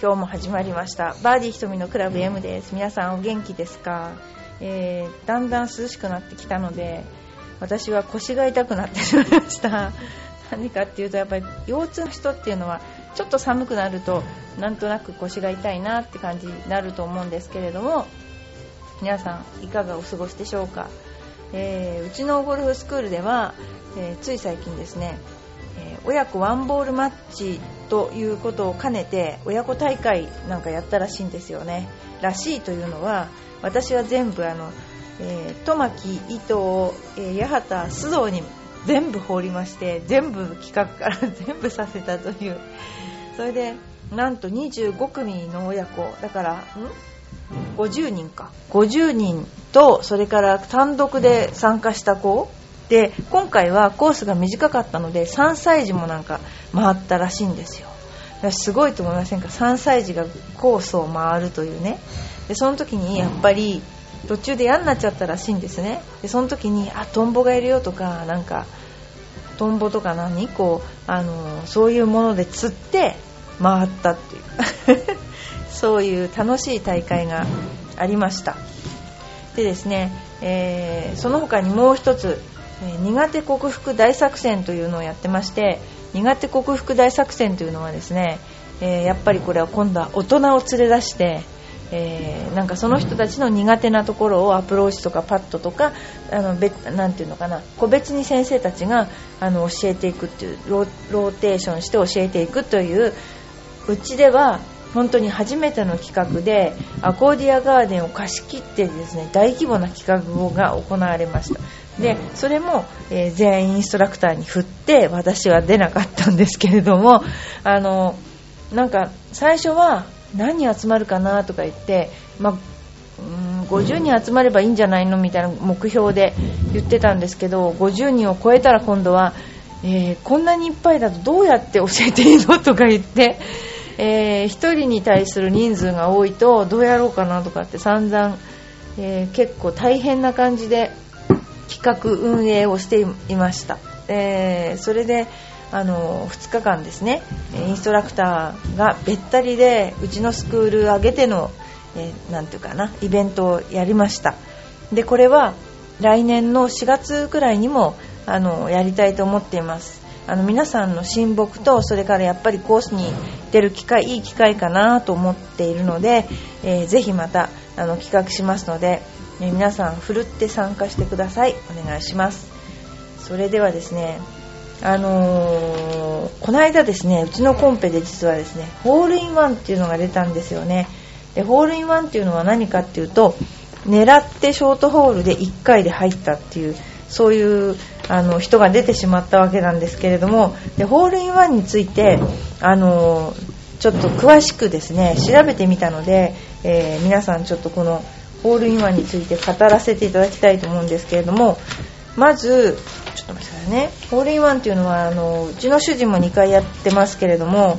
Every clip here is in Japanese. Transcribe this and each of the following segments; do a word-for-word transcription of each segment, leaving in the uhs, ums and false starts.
今日も始まりましたバーディーひとみのクラブ M です。皆さんお元気ですか？えー、だんだん涼しくなってきたので私は腰が痛くなってしまいました。何かっていうとやっぱり腰痛の人っていうのはちょっと寒くなるとなんとなく腰が痛いなって感じになると思うんですけれども、皆さんいかがお過ごしでしょうか？えー、うちのゴルフスクールでは、えー、つい最近ですね、えー、親子ワンボールマッチということを兼ねて親子大会なんかやったらしいんですよね。らしいというのは私は全部あの、えー、トマキ、伊藤、えー、八幡、須藤に全部放りまして全部企画から全部させたという。それでなんとにじゅうご組の親子だからんごじゅうにんかごじゅうにんとそれから単独で参加した子で、今回はコースが短かったのでさんさい児もなんか回ったらしいんですよ。すごいと思いませんか？さんさい児がコースを回るというね。でその時にやっぱり途中で嫌になっちゃったらしいんですね。でその時にあトンボがいるよとかなんかトンボとか何こうあのそういうもので釣って回ったっていうそういう楽しい大会がありました。でですね、えー、その他にもう一つ、えー、苦手克服大作戦というのをやってまして、苦手克服大作戦というのはですね、えー、やっぱりこれは今度は大人を連れ出して、えー、なんかその人たちの苦手なところをアプローチとかパッドとかあの別なんていうのかな個別に先生たちがあの教えていくっていうロー、ローテーションして教えていくという、うちでは本当に初めての企画でアコーディアガーデンを貸し切ってですね大規模な企画が行われました。でそれも、えー、全員インストラクターに振って私は出なかったんですけれども、あのなんか最初は何人集まるかなとか言って、まあ、うーんごじゅうにん集まればいいんじゃないのみたいな目標で言ってたんですけど、ごじゅうにんを超えたら今度は、えー、こんなにいっぱいだとどうやって教えていいのとか言ってえー、ひとりに対する人数が多いとどうやろうかなとかって散々、えー、結構大変な感じで企画運営をしていました。えー、それであのふつかかんですねインストラクターがべったりでうちのスクール上げての、えー、なんていうかなイベントをやりました。でこれは来年のしがつくらいにもあのやりたいと思っています。あの皆さんの親睦とそれからやっぱりコースに出る機会いい機会かなと思っているので、えー、ぜひまたあの企画しますので、えー、皆さんふるって参加してください。お願いします。それではですね、あのー、この間ですねうちのコンペで実はですねホールインワンっていうのが出たんですよね。でホールインワンっていうのは何かっていうと狙ってショートホールでいっかいで入ったっていうそういうあの人が出てしまったわけなんですけれども、でホールインワンについてあのちょっと詳しくですね調べてみたので、えー、皆さんちょっとこのホールインワンについて語らせていただきたいと思うんですけれども、まずちょっと待ってくださいね。ホールインワンというのはあのうちの主人もにかいやってますけれども、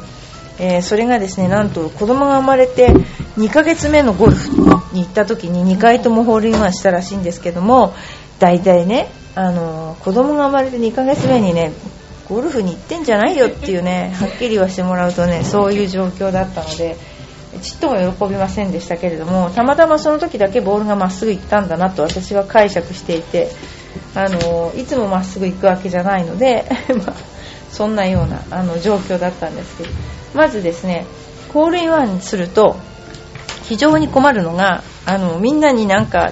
えー、それがですねなんと子供が生まれてにかげつめのゴルフに行った時ににかいともホールインワンしたらしいんですけども、大体ねあの子供が生まれてにかげつめにねゴルフに行ってんじゃないよっていうねはっきりはしてもらうとねそういう状況だったのでちっとも喜びませんでしたけれども、たまたまその時だけボールがまっすぐ行ったんだなと私は解釈していて、あのいつもまっすぐ行くわけじゃないのでそんなようなあの状況だったんですけど、まずですねホールインワンにすると非常に困るのがあのみんなになんか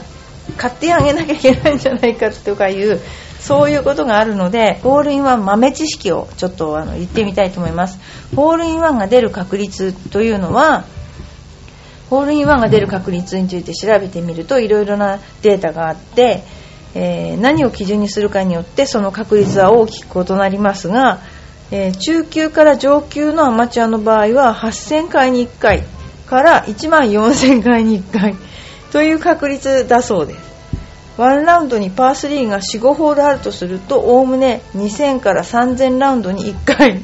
買ってあげなきゃいけないんじゃないかとかいうそういうことがあるので、ホールインワン豆知識をちょっとあの言ってみたいと思います。ホールインワンが出る確率というのはホールインワンが出る確率について調べてみるといろいろなデータがあって、えー、何を基準にするかによってその確率は大きく異なりますが、えー、中級から上級のアマチュアの場合ははっせんかいにいっかいからいちまんよんせんかいにいっかいという確率だそうです。ワンラウンドにパースリーが よん,ご ホールあるとするとおおむねにせんからさんぜんラウンドにいっかい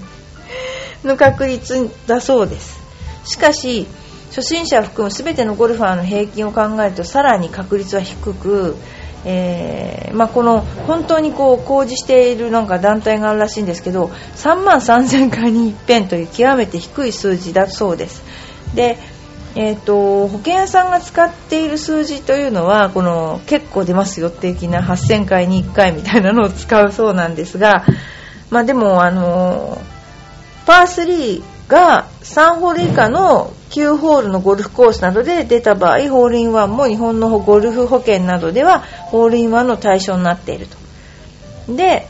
の確率だそうです。しかし初心者を含む全てのゴルファーの平均を考えるとさらに確率は低く、えーまあ、この本当にこう公示しているなんか団体があるらしいんですけどさんまんさんぜんかいに一遍という極めて低い数字だそうです。で、えー、と保険屋さんが使っている数字というのはこの結構出ますよ的なはっせんかいにいっかいみたいなのを使うそうなんですが、まあ、でも、あのー、パースリーがさんホール以下のきゅうホールのゴルフコースなどで出た場合、ホールインワンも日本のゴルフ保険などではホールインワンの対象になっていると。で、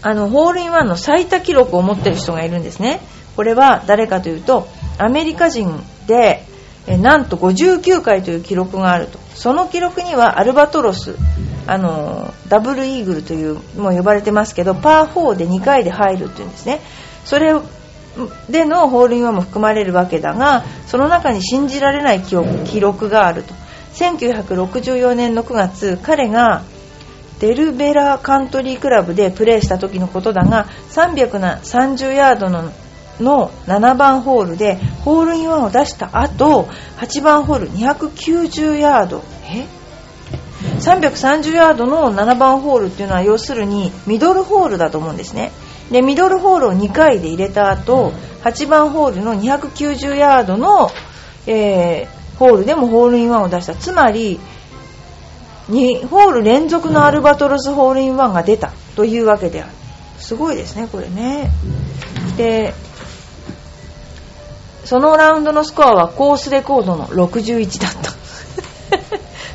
あのホールインワンの最多記録を持っている人がいるんですね。これは誰かというとアメリカ人で、えなんとごじゅうきゅうかいという記録があると。その記録にはアルバトロス、あのダブルイーグルというもう呼ばれてますけど、パーよんでにかいで入るというんですね。それでのホールインワンも含まれるわけだが、その中に信じられない記憶記録があると。せんきゅうひゃくろくじゅうよねんのくがつ、彼がデルベラカントリークラブでプレーした時のことだが、さんびゃくさんじゅうヤードののななばんホールでホールインワンを出した後、はちばんホールにひゃくきゅうじゅうヤード、えさんびゃくさんじゅうヤードのななばんホールっていうのは要するにミドルホールだと思うんですね。でミドルホールをにかいで入れた後、はちばんホールのにひゃくきゅうじゅうヤードの、えー、ホールでもホールインワンを出した。つまりにホール連続のアルバトロスホールインワンが出たというわけである。すごいですねこれね。でそのラウンドのスコアはコースレコードのろくじゅういちだった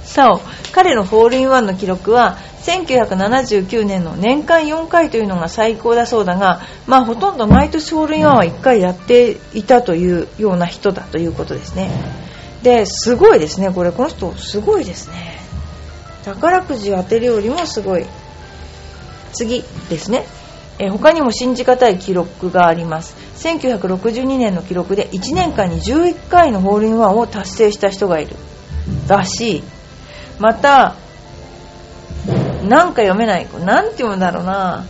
さあ彼のホールインワンの記録はせんきゅうひゃくななじゅうきゅうねんの年間よんかいというのが最高だそうだが、まあ、ほとんど毎年ホールインワンはいっかいやっていたというような人だということですね。ですごいですねこれ。この人すごいですね。宝くじ当てるよりもすごい。次ですね。え他にも信じがたい記録があります。せんきゅうひゃくろくじゅうにねんの記録でいちねんかんにじゅういっかいのホールインワンを達成した人がいるらしい。またなんか読めない、なんて読むんだろうな、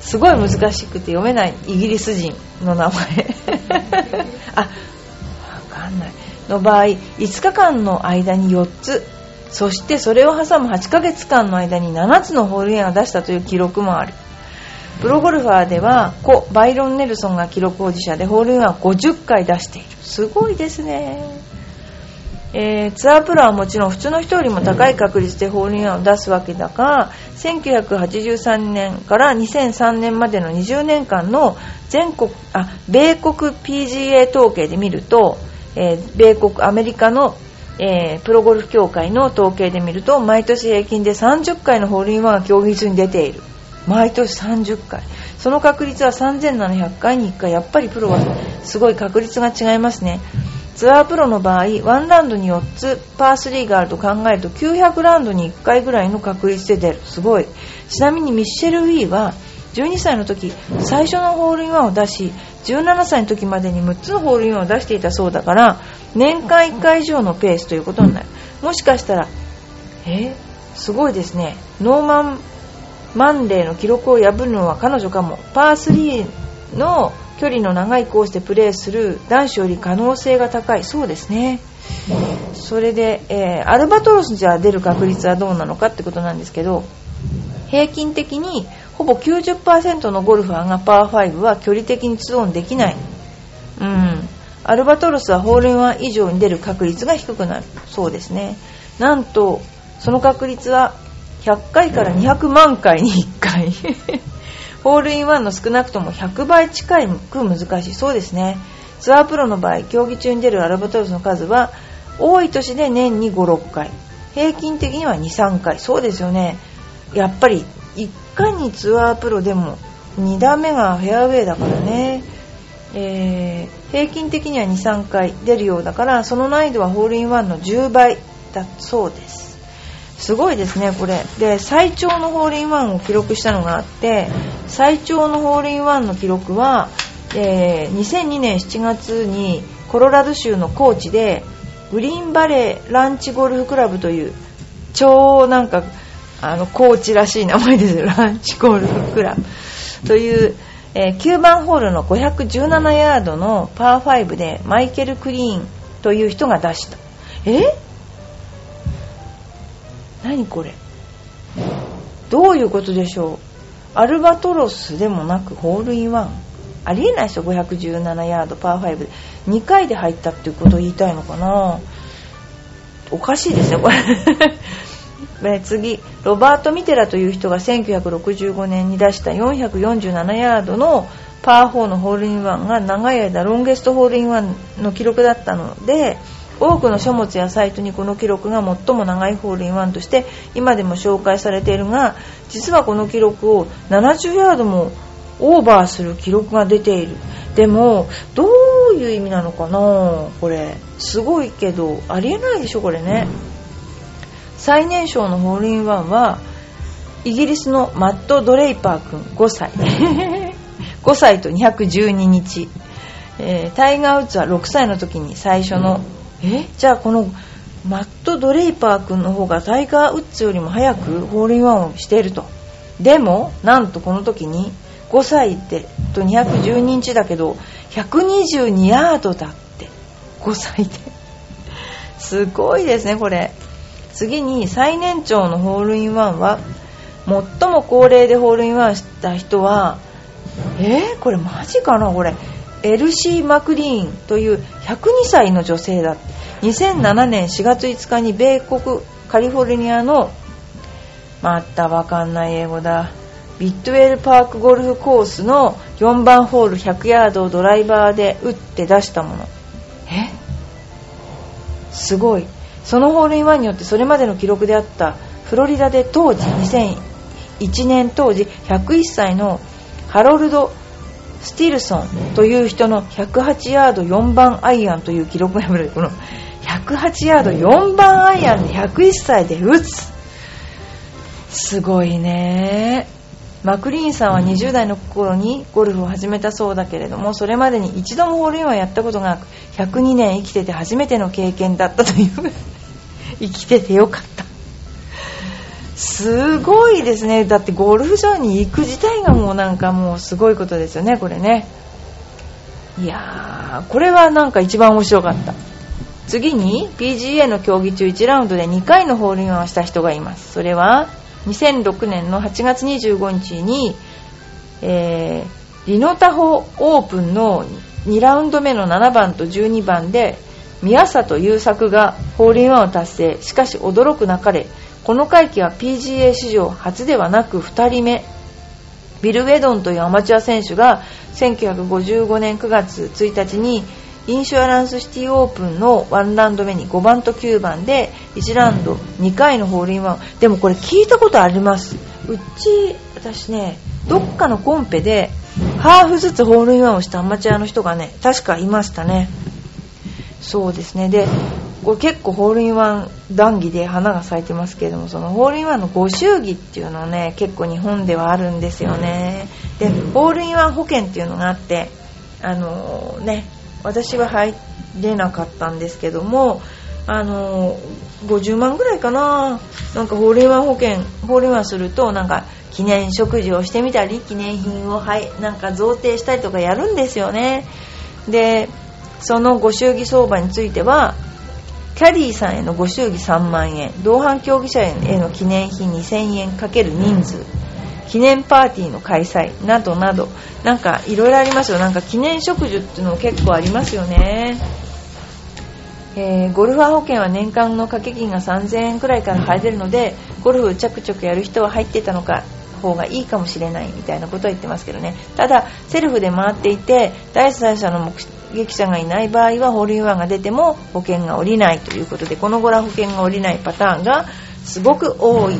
すごい難しくて読めないイギリス人の名前あ、分かんないの場合、いつかかんの間によっつ、そしてそれを挟むはちかげつかんの間にななつのホールインワンを出したという記録もある。プロゴルファーでは故バイロン・ネルソンが記録保持者でホールインワンをごじゅっかい出している。すごいですね。えー、ツアープロはもちろん普通の人よりも高い確率でホールインワンを出すわけだが、せんきゅうひゃくはちじゅうさんねんからにせんさんねんまでのにじゅうねんかんの全国あ米国 ピージーエー 統計で見ると、えー、米国アメリカの、えー、プロゴルフ協会の統計で見ると、毎年平均でさんじゅっかいのホールインワンが競技中に出ている。毎年さんじゅっかい、その確率はさんぜんななひゃっかいにいっかい。やっぱりプロはすごい確率が違いますね。ツアープロの場合ワンラウンドによっつパースリーがあると考えるときゅうひゃくラウンドにいっかいぐらいの確率で出る。すごい。ちなみにミッシェル・ウィーはじゅうにさいの時最初のホールインワンを出し、じゅうななさいの時までにむっつのホールインワンを出していたそうだから、年間いっかい以上のペースということになる。もしかしたらえすごいですね。ノーマンマンデーの記録を破るのは彼女かも。パースリーの距離の長いコースでプレーする男子より可能性が高いそうですね。それで、えー、アルバトロスじゃ出る確率はどうなのかってことなんですけど、平均的にほぼ きゅうじゅっパーセント のゴルファーがパーごは距離的にツーオンできない。うん。アルバトロスはホールインワン以上に出る確率が低くなるそうですね。なんとその確率はひゃっかいからにひゃくまんかいにいっかいホールインワンの少なくともひゃくばい近く難しいそうですね。ツアープロの場合競技中に出るアルバトロスの数は多い年で年にご、ろっかい、平均的にはに、さんかい。そうですよね。やっぱりいっかいにツアープロでもに打目がフェアウェイだからね、えー、平均的にはに、さんかい出るようだから、その難易度はホールインワンのじゅうばいだそうです。すごいですねこれで。最長のホールインワンを記録したのがあって、最長のホールインワンの記録は、えー、にせんにねんしちがつにコロラド州のコーチでグリーンバレーランチゴルフクラブという超なんかあのコーチらしい名前ですよランチゴルフクラブという、えー、きゅうばんホールのごひゃくじゅうななヤードのパーごでマイケル・クリーンという人が出した。え何これ、どういうことでしょう。アルバトロスでもなくホールインワン。ありえないですよ。ごひゃくじゅうななヤードパーごでにかいで入ったっていうことを言いたいのかな。おかしいですよこれ次、ロバート・ミテラという人がせんきゅうひゃくろくじゅうごねんに出したよんひゃくよんじゅうななヤードのパーよんのホールインワンが長い間ロンゲストホールインワンの記録だったので、多くの書物やサイトにこの記録が最も長いホールインワンとして今でも紹介されているが、実はこの記録をななじゅうヤードもオーバーする記録が出ている。でもどういう意味なのかなこれ。すごいけどありえないでしょこれね。最年少のホールインワンはイギリスのマット・ドレイパー君ごさいごさいとにひゃくじゅうににち、えー、タイガー・ウッズはろくさいの時に最初の、うん、えじゃあこのマット・ドレイパー君の方がタイガー・ウッズよりも早くホールインワンをしていると。でもなんとこの時にごさいってとにひゃくじゅうににちだけどひゃくにじゅうにヤードだって。ごさいですごいですねこれ。次に最年長のホールインワンは最も高齢でホールインワンした人はえー、これマジかなこれエルシー・マクリーンというひゃくにさいの女性だ。にせんななねんしがついつかに米国カリフォルニアのまたわかんない英語だビットウェルパークゴルフコースのよんばんホールひゃくヤードをドライバーで打って出したもの。えすごい。そのホールインワンによってそれまでの記録であったフロリダで当時にせんいちねん当時ひゃくいっさいのハロルド・スティルソンという人のひゃくはちヤードよんばんアイアンという記録が破れる。このひゃくはちヤードよんばんアイアンでひゃくいっさいで打つ。すごいね。マクリーンさんはにじゅうだいの頃にゴルフを始めたそうだけれども、それまでに一度もホールインワンやったことがなくひゃくにねん生きてて初めての経験だったという生きててよかった。すごいですね。だってゴルフ場に行く自体がもうなんかもうすごいことですよねこれね。いやーこれはなんか一番面白かった。次に ピージーエー の競技中いちラウンドでにかいのホールインワンをした人がいます。それはにせんろくねんのはちがつにじゅうごにちに、えー、リノタホオープンのにラウンド目のななばんとじゅうにばんで宮里優作がホールインワンを達成。しかし驚くなかれ、この回帰は ピージーエー 史上初ではなくふたりめ。ビル・ウェドンというアマチュア選手がせんきゅうひゃくごじゅうごねんくがつついたちにインシュアランスシティオープンのいちラウンド目にごばんときゅうばんでいちラウンドにかいのホールインワン。でもこれ聞いたことあります。うち私ねどっかのコンペでハーフずつホールインワンをしたアマチュアの人がね確かいましたね。そうですね。でこれ結構ホールインワン談義で花が咲いてますけれども、そのホールインワンのご祝儀っていうのね結構日本ではあるんですよね。でホールインワン保険っていうのがあって、あのー、ね私は入れなかったんですけども、あのごじゅうまんぐらいかな、なんかホールインワン保険、ホールインワンするとなんか記念食事をしてみたり記念品を、はい、なんか贈呈したりとかやるんですよね。でそのご祝儀相場についてはキャディーさんへのご祝儀さんまんえん、同伴競技者への記念品にせんえんかける人数、記念パーティーの開催などなど、なんかいろいろありますよ。なんか記念植樹っていうのも結構ありますよね、えー、ゴルファー保険は年間の掛け金がさんぜんえんくらいから入れるので、ゴルフをちゃくちゃくやる人は入ってたのか方がいいかもしれないみたいなことは言ってますけどね。ただセルフで回っていて第三者の目撃者がいない場合はホールインワンが出ても保険が下りないということで、このゴラ保険が下りないパターンがすごく多い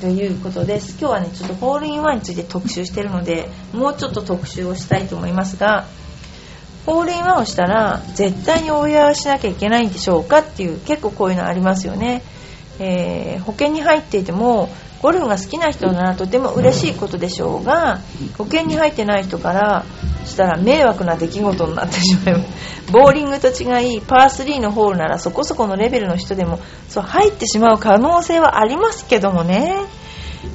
ということです。今日はねちょっとホールインワンについて特集してるのでもうちょっと特集をしたいと思いますが、ホールインワンをしたら絶対にお祝いしなきゃいけないんでしょうかっていう、結構こういうのありますよね、えー、保険に入っていてもゴルフが好きな人ならとても嬉しいことでしょうが、保険に入ってない人からしたら迷惑な出来事になってしまいます。ボーリングと違いパーさんのホールならそこそこのレベルの人でもそう入ってしまう可能性はありますけどもね。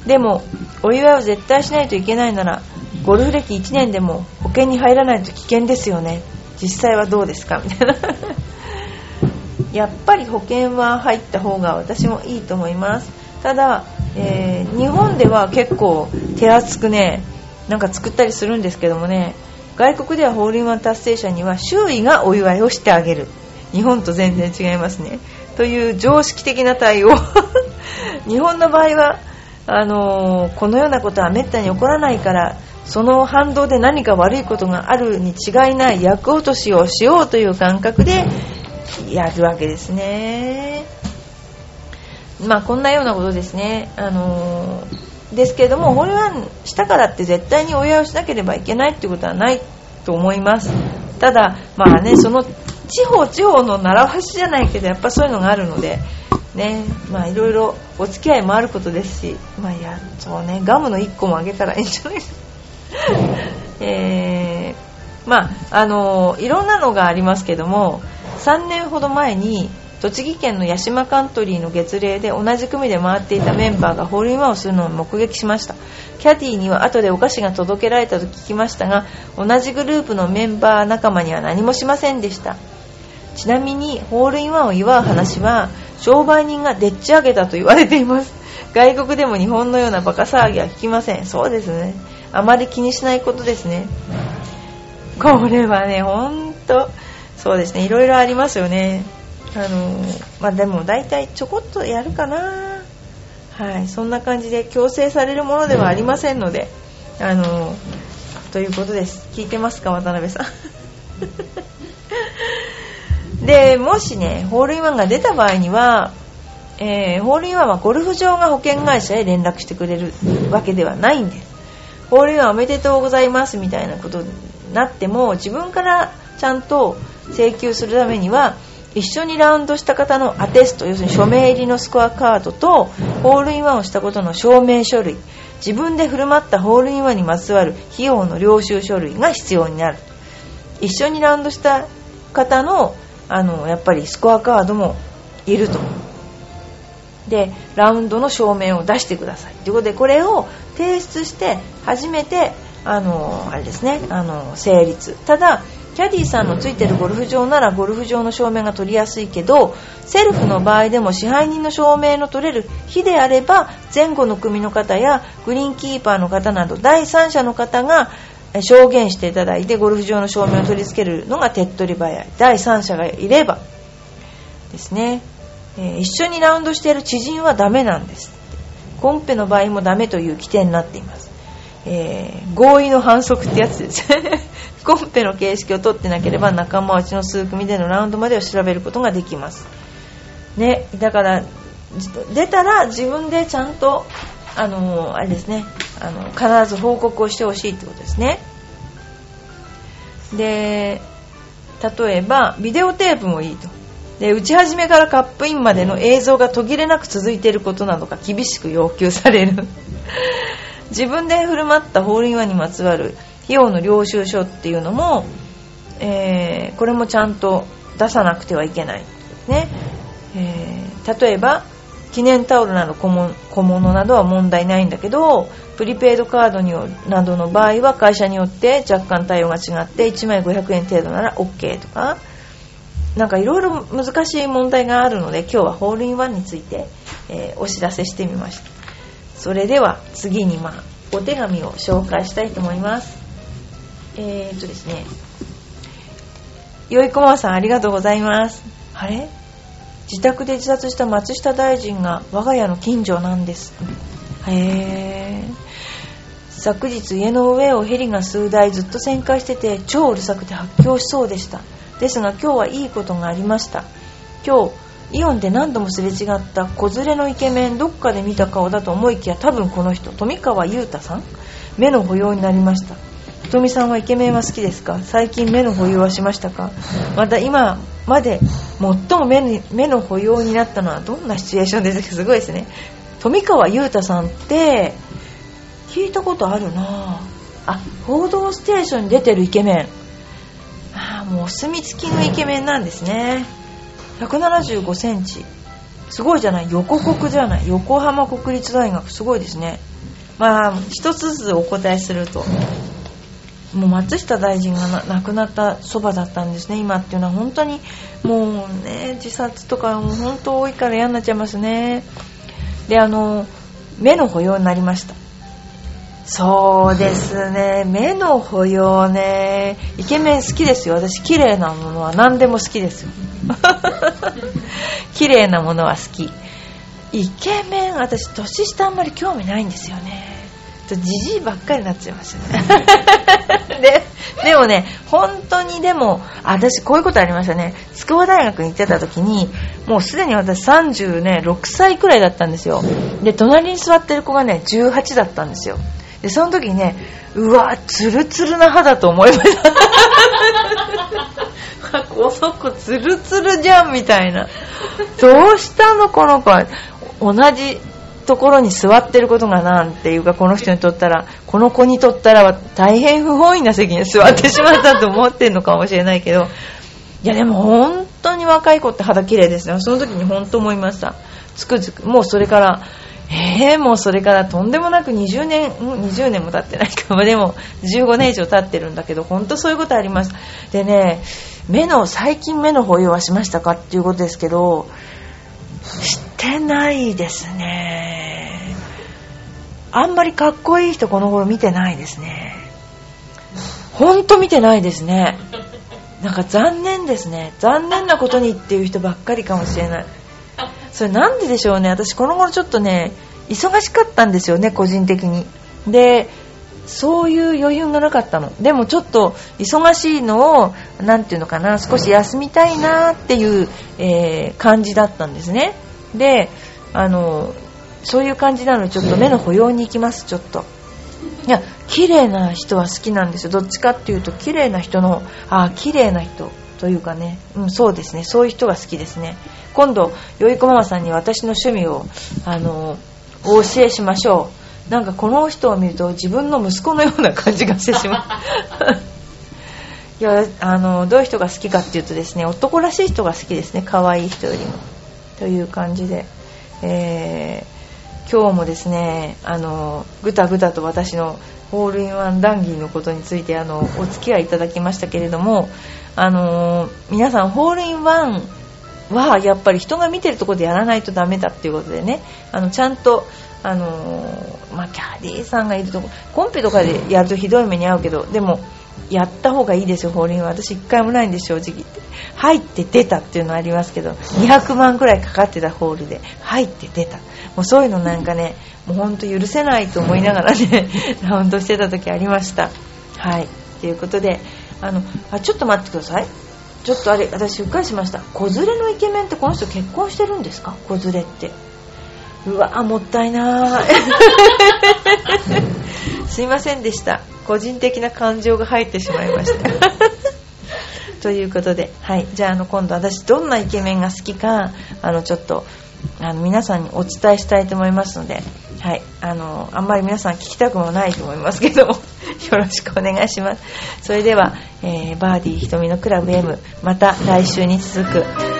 でもお祝いを絶対しないといけないならゴルフ歴いちねんでも保険に入らないと危険ですよね。実際はどうですかみたいなやっぱり保険は入った方が私もいいと思います。ただ、えー、日本では結構手厚くねなんか作ったりするんですけどもね、外国ではホールインワン達成者には周囲がお祝いをしてあげる。日本と全然違いますねという常識的な対応日本の場合はあのー、このようなことはめったに起こらないから、その反動で何か悪いことがあるに違いない、厄落としをしようという感覚でやるわけですね。まあこんなようなことですね。あのー、ですけれども、ホールインワンしたからって絶対にお祝いをしなければいけないってことはないと思います。ただまあね、その地方地方の習わしじゃないけど、やっぱそういうのがあるのでね、まあいろいろお付き合いもあることですし、まあやっとねガムのいっこもあげたらいいんじゃないですかえー、まああのー、いろんなのがありますけども、さんねんほど前に栃木県の八島カントリーの月例で同じ組で回っていたメンバーがホールインワンをするのを目撃しました。キャディには後でお菓子が届けられたと聞きましたが、同じグループのメンバー仲間には何もしませんでした。ちなみにホールインワンを祝う話は商売人がでっち上げたと言われています。外国でも日本のようなバカ騒ぎは聞きません。そうですね、あまり気にしないことですね。これはね、ほんとそうですね、いろいろありますよね。あのまあでも大体ちょこっとやるかな、はい、そんな感じで強制されるものではありませんので、あのということです。聞いてますか、渡辺さんでもしねホールインワンが出た場合には、えー、ホールインワンはゴルフ場が保険会社へ連絡してくれるわけではないんです。ホールインワンおめでとうございますみたいなことになっても、自分からちゃんと請求するためには、一緒にラウンドした方のアテスト、要するに署名入りのスコアカードとホールインワンをしたことの証明書類、自分で振る舞ったホールインワンにまつわる費用の領収書類が必要になる。一緒にラウンドした方の、あのやっぱりスコアカードもいると。でラウンドの証明を出してくださいということで、これを提出して初めてあのあれですね、あの成立。ただキャディーさんのついてるゴルフ場ならゴルフ場の証明が取りやすいけど、セルフの場合でも支配人の証明の取れる日であれば、前後の組の方やグリーンキーパーの方など第三者の方が証言していただいてゴルフ場の証明を取り付けるのが手っ取り早い。第三者がいればですね、えー、一緒にラウンドしている知人はダメなんです。コンペの場合もダメという規定になっています。えー、合意の反則ってやつですコンペの形式を取ってなければ仲間内の数組でのラウンドまでを調べることができますね。だから出たら自分でちゃんとあのー、あれですね、あの必ず報告をしてほしいってことですね。で例えばビデオテープもいいと。で打ち始めからカップインまでの映像が途切れなく続いていることなどが厳しく要求される自分で振る舞ったホールインワンにまつわる費用の領収書っていうのも、えー、これもちゃんと出さなくてはいけないね。えー、例えば記念タオルなど小物、小物などは問題ないんだけど、プリペイドカードによなどの場合は会社によって若干対応が違って、いちまいごひゃくえん程度なら OK とか、なんかいろいろ難しい問題があるので、今日はホールインワンについて、えー、お知らせしてみました。それでは次に、まあ、お手紙を紹介したいと思います。えーっとですね、よいこまさんありがとうございます。あれ、自宅で自殺した松下大臣が我が家の近所なんです。へー。昨日家の上をヘリが数台ずっと旋回してて超うるさくて発狂しそうでした。ですが今日はいいことがありました。今日イオンで何度もすれ違った子連れのイケメン、どっかで見た顔だと思いきや多分この人、富川優太さん、目の保養になりました。富さんはイケメンは好きですか？最近目の保養はしましたか？また今まで最も 目, に目の保養になったのはどんなシチュエーションですか？すごいですね。富川優太さんって聞いたことあるなあ。報道ステーションに出てるイケメン、もうお墨付きのイケメンなんですね。ひゃくななじゅうごセンチ、すごいじゃない。横国じゃない、横浜国立大学、すごいですね。まあ一つずつお答えすると、もう松下大臣が亡くなったそばだったんですね。今っていうのは本当にもうね、自殺とかも本当多いから嫌になっちゃいますね。であの目の保養になりました。そうですね、目の保養ね、イケメン好きですよ。私綺麗なものは何でも好きですよ綺麗なものは好き。イケメン、私年下あんまり興味ないんですよね。ジジイばっかりになっちゃいましたねで, でもね本当に、でも私こういうことありましたね。筑波大学に行ってた時にもうすでに私さんじゅうろくさいくらいだったんですよ。で隣に座ってる子がねじゅうはちだったんですよ。でその時にね、うわツルツルな肌と思いましたこの子ツルツルじゃんみたいなどうしたのこの子は、同じところに座ってることがなんていうか、この人にとったら、この子にとったらは大変不本意な席に座ってしまったと思ってるのかもしれないけど、いやでも本当に若い子って肌綺麗ですね。その時に本当思いました。つくづくもうそれからえー、もうそれからとんでもなくにじゅうねん、にじゅうねんも経ってないかも、でもじゅうごねん以上経ってるんだけど、本当そういうことあります。でね、目の最近目の保養はしましたかっていうことですけど、してないですね。あんまりかっこいい人この頃見てないですね。ほんと見てないですね。なんか残念ですね。残念なことにっていう人ばっかりかもしれない。それなんででしょうね。私この頃ちょっとね忙しかったんですよね、個人的に。でそういう余裕がなかったの。でもちょっと忙しいのをなんていうのかな、少し休みたいなっていう、えー、感じだったんですね。であのそういう感じなので、ちょっと目の保養に行きます。ちょっといや綺麗な人は好きなんですよ。どっちかっていうと綺麗な人の、あ綺麗な人というかね、うん、そうですね、そういう人が好きですね。今度よいこママさんに私の趣味をあのお教えしましょう。なんかこの人を見ると自分の息子のような感じがしてしまういやあのどういう人が好きかっていうとですね、男らしい人が好きですね、可愛い人よりもという感じで、えー、今日もですねあのぐたぐたと私のホールインワン談義のことについてあのお付き合いいただきましたけれども、あの皆さんホールインワンはやっぱり人が見てるところでやらないとダメだっていうことでね、あのちゃんとあのーまあ、キャディーさんがいるとこ、コンペとかでやるとひどい目に遭うけど、でもやった方がいいですよ、ホールインワン。私いっかいもないんです正直。入って出たっていうのありますけど、にひゃくまんくらいかかってたホールで入って出た、もうそういうのなんかね、もう本当許せないと思いながらねラウンドしてた時ありました。はいということで、あのあちょっと待ってください。ちょっとあれ私うっかりしました。子連れのイケメンってこの人結婚してるんですか？子連れって、うわもったいないすいませんでした、個人的な感情が入ってしまいましたということで、はい、じゃあ、 あの今度私どんなイケメンが好きか、あのちょっとあの皆さんにお伝えしたいと思いますので、はい、あのあんまり皆さん聞きたくもないと思いますけどもよろしくお願いします。それでは、えー、バーディーひとみのクラブ M、 また来週に続く